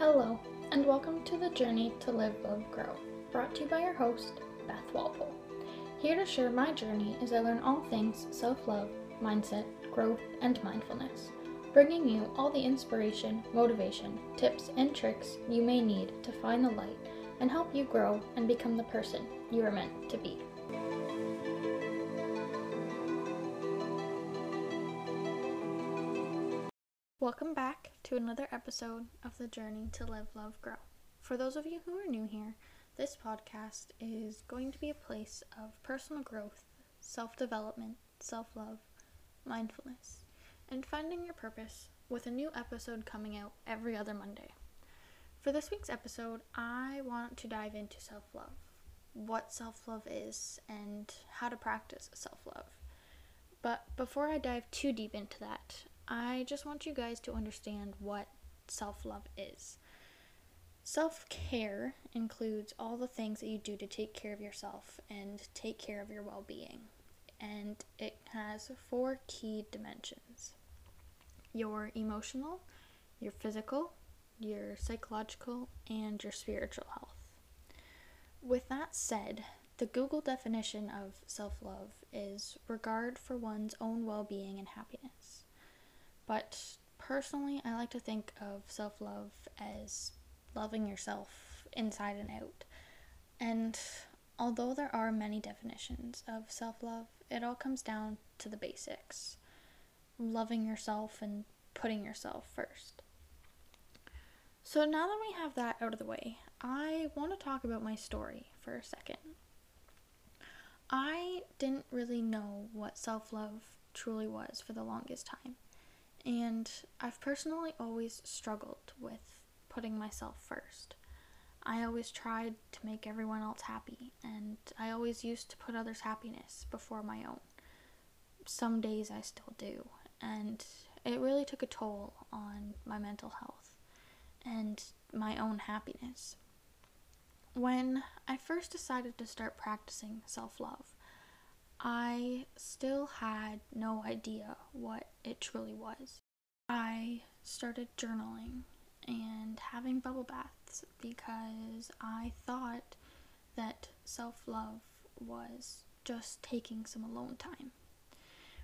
Hello, and welcome to The Journey to Live Love Grow, brought to you by your host, Beth Walpole. Here to share my journey as I learn all things self-love, mindset, growth, and mindfulness, bringing you all the inspiration, motivation, tips, and tricks you may need to find the light and help you grow and become the person you are meant to be. Welcome back to another episode of The Journey to Live, Love, Grow. For those of you who are new here, this podcast is going to be a place of personal growth, self-development, self-love, mindfulness, and finding your purpose, with a new episode coming out every other Monday. For this week's episode, I want to dive into self-love, what self-love is, and how to practice self-love. But before I dive too deep into that, I just want you guys to understand what self-love is. Self-care includes all the things that you do to take care of yourself and take care of your well-being. And it has 4 key dimensions. Your emotional, your physical, your psychological, and your spiritual health. With that said, the Google definition of self-love is regard for one's own well-being and happiness. But personally, I like to think of self-love as loving yourself inside and out. And although there are many definitions of self-love, it all comes down to the basics. Loving yourself and putting yourself first. So now that we have that out of the way, I want to talk about my story for a second. I didn't really know what self-love truly was for the longest time. And I've personally always struggled with putting myself first. I always tried to make everyone else happy, and I always used to put others' happiness before my own. Some days I still do, and it really took a toll on my mental health and my own happiness. When I first decided to start practicing self-love, I still had no idea what it truly was. I started journaling and having bubble baths because I thought that self-love was just taking some alone time.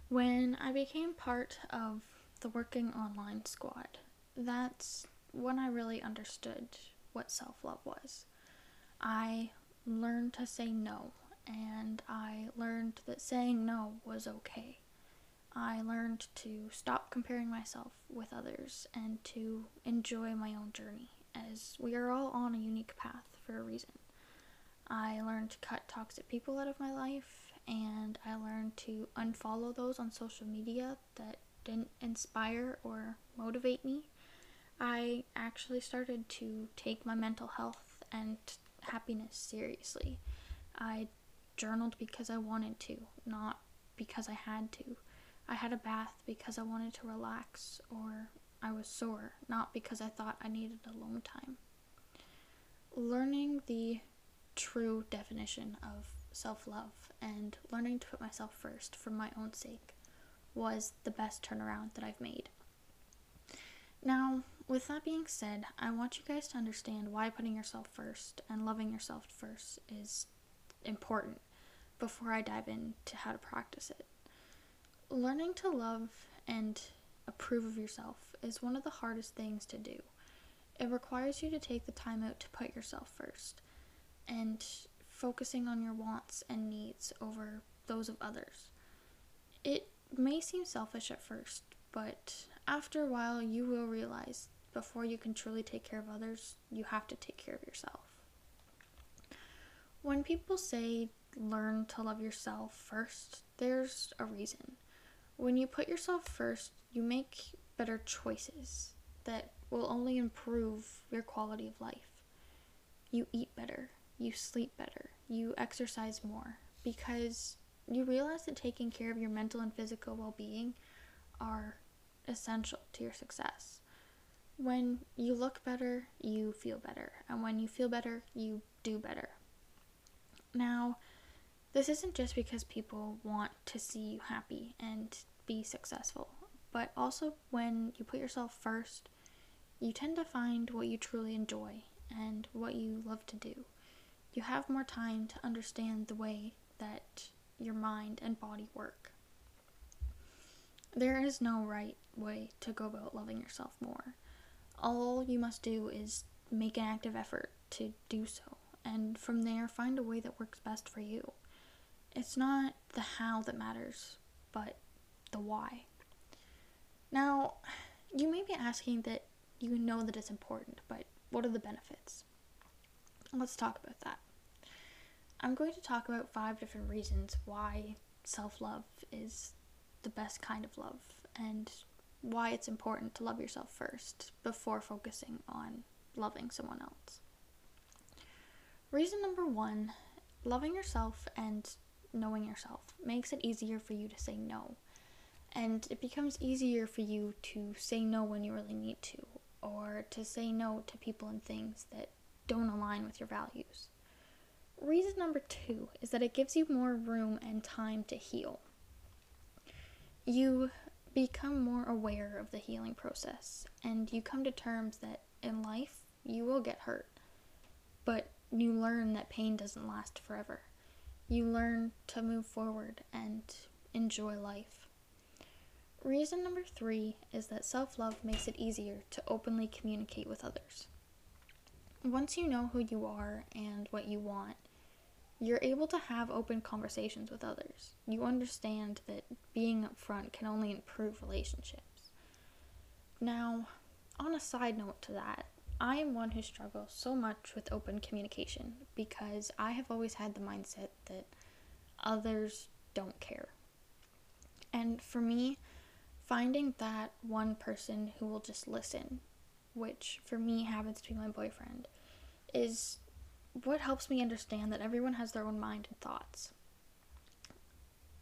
When I became part of the Working Online Squad, that's when I really understood what self-love was. I learned to say no. And I learned that saying no was okay. I learned to stop comparing myself with others and to enjoy my own journey, as we are all on a unique path for a reason. I learned to cut toxic people out of my life, and I learned to unfollow those on social media that didn't inspire or motivate me. I actually started to take my mental health and happiness seriously. I journaled because I wanted to, not because I had to. I had a bath because I wanted to relax, or I was sore, not because I thought I needed alone time. Learning the true definition of self-love and learning to put myself first for my own sake was the best turnaround that I've made. Now, with that being said, I want you guys to understand why putting yourself first and loving yourself first is important before I dive into how to practice it. Learning to love and approve of yourself is one of the hardest things to do. It requires you to take the time out to put yourself first and focusing on your wants and needs over those of others. It may seem selfish at first, but after a while you will realize before you can truly take care of others, you have to take care of yourself. When people say, learn to love yourself first, there's a reason. When you put yourself first, you make better choices that will only improve your quality of life. You eat better, you sleep better, you exercise more, because you realize that taking care of your mental and physical well-being are essential to your success. When you look better, you feel better, and when you feel better, you do better. Now, this isn't just because people want to see you happy and be successful, but also when you put yourself first, you tend to find what you truly enjoy and what you love to do. You have more time to understand the way that your mind and body work. There is no right way to go about loving yourself more. All you must do is make an active effort to do so, and from there find a way that works best for you. It's not the how that matters, but the why. Now, you may be asking that you know that it's important, but what are the benefits? Let's talk about that. I'm going to talk about 5 different reasons why self-love is the best kind of love, and why it's important to love yourself first before focusing on loving someone else. Reason number 1, loving yourself and knowing yourself makes it easier for you to say no, and it becomes easier for you to say no when you really need to, or to say no to people and things that don't align with your values. Reason number 2 is that it gives you more room and time to heal. You become more aware of the healing process, and you come to terms that in life you will get hurt, but you learn that pain doesn't last forever. You learn to move forward and enjoy life. Reason number 3 is that self-love makes it easier to openly communicate with others. Once you know who you are and what you want, you're able to have open conversations with others. You understand that being upfront can only improve relationships. Now, on a side note to that, I am one who struggles so much with open communication because I have always had the mindset that others don't care. And for me, finding that one person who will just listen, which for me happens to be my boyfriend, is what helps me understand that everyone has their own mind and thoughts.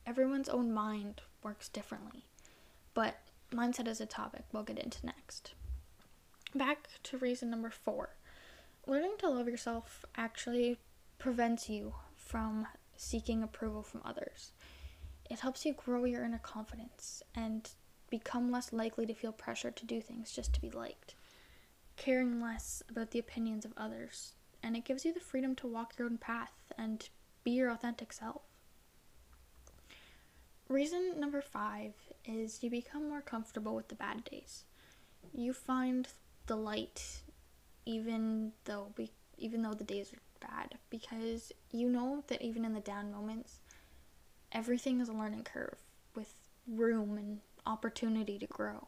Everyone's own mind works differently, but mindset is a topic we'll get into next. Back to reason number 4. Learning to love yourself actually prevents you from seeking approval from others. It helps you grow your inner confidence and become less likely to feel pressure to do things just to be liked, caring less about the opinions of others, and it gives you the freedom to walk your own path and be your authentic self. Reason number 5 is you become more comfortable with the bad days. You find the light even though the days are bad, because you know that even in the down moments, everything is a learning curve with room and opportunity to grow.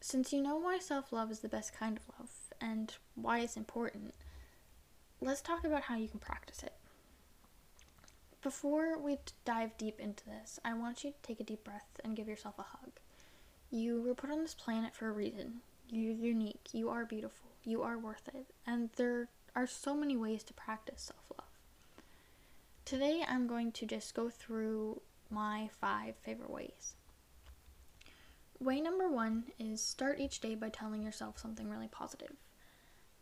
Since you know why self-love is the best kind of love and why it's important, let's talk about how you can practice it. Before we dive deep into this, I want you to take a deep breath and give yourself a hug. You were put on this planet for a reason. You're unique, you are beautiful, you are worth it, and there are so many ways to practice self-love. Today I'm going to just go through my 5 favorite ways. Way number 1 is start each day by telling yourself something really positive.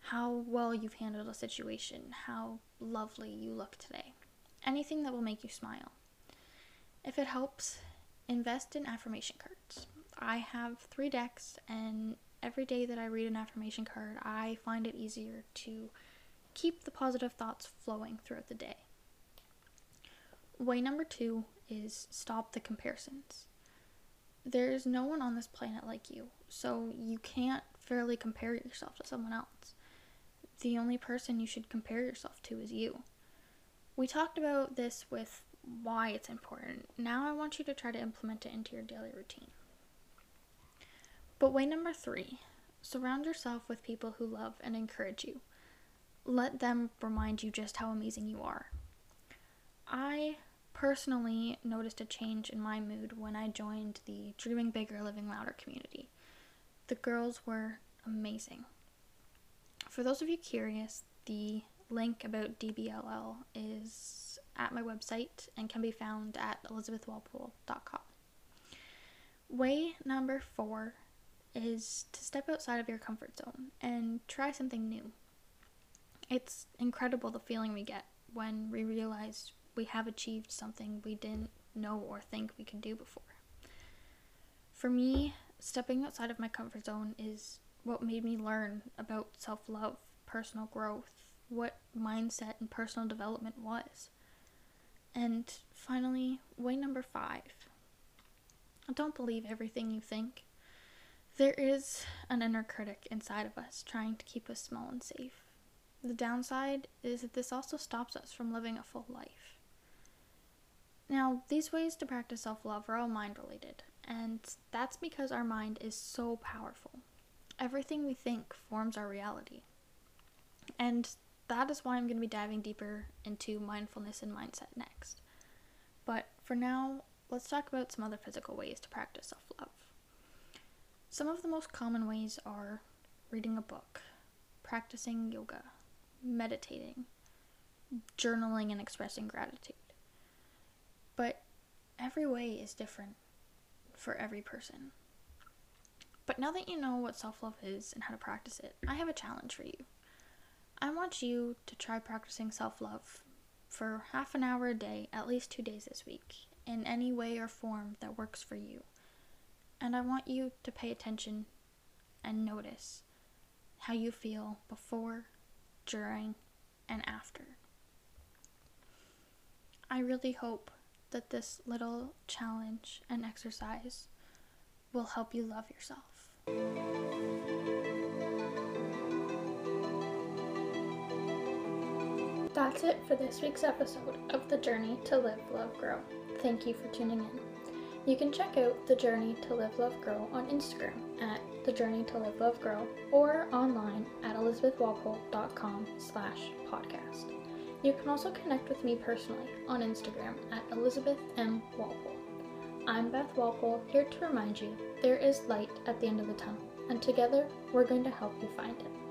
How well you've handled a situation, how lovely you look today. Anything that will make you smile. If it helps, invest in affirmation cards. I have 3 decks, and every day that I read an affirmation card, I find it easier to keep the positive thoughts flowing throughout the day. Way number 2 is stop the comparisons. There's no one on this planet like you, so you can't fairly compare yourself to someone else. The only person you should compare yourself to is you. We talked about this with why it's important. Now I want you to try to implement it into your daily routine. But way number 3, surround yourself with people who love and encourage you. Let them remind you just how amazing you are. I personally noticed a change in my mood when I joined the Dreaming Bigger, Living Louder community. The girls were amazing. For those of you curious, the link about DBLL is at my website and can be found at elizabethwalpole.com. Way number 4 is to step outside of your comfort zone and try something new. It's incredible the feeling we get when we realize we have achieved something we didn't know or think we could do before. For me, stepping outside of my comfort zone is what made me learn about self-love, personal growth, what mindset and personal development was. And finally, way number 5. Don't believe everything you think. There is an inner critic inside of us trying to keep us small and safe. The downside is that this also stops us from living a full life. Now, these ways to practice self-love are all mind-related, and that's because our mind is so powerful. Everything we think forms our reality. And that is why I'm going to be diving deeper into mindfulness and mindset next. But for now, let's talk about some other physical ways to practice self-love. Some of the most common ways are reading a book, practicing yoga, meditating, journaling, and expressing gratitude. But every way is different for every person. But now that you know what self-love is and how to practice it, I have a challenge for you. I want you to try practicing self-love for half an hour a day, at least 2 days this week, in any way or form that works for you. And I want you to pay attention and notice how you feel before, during, and after. I really hope that this little challenge and exercise will help you love yourself. That's it for this week's episode of The Journey to Live, Love, Grow. Thank you for tuning in. You can check out The Journey to Live, Love, Grow on Instagram at The Journey to Live, Love, Grow or online at elizabethwalpole.com/podcast. You can also connect with me personally on Instagram at elizabethmwalpole. I'm Beth Walpole, here to remind you there is light at the end of the tunnel, and together we're going to help you find it.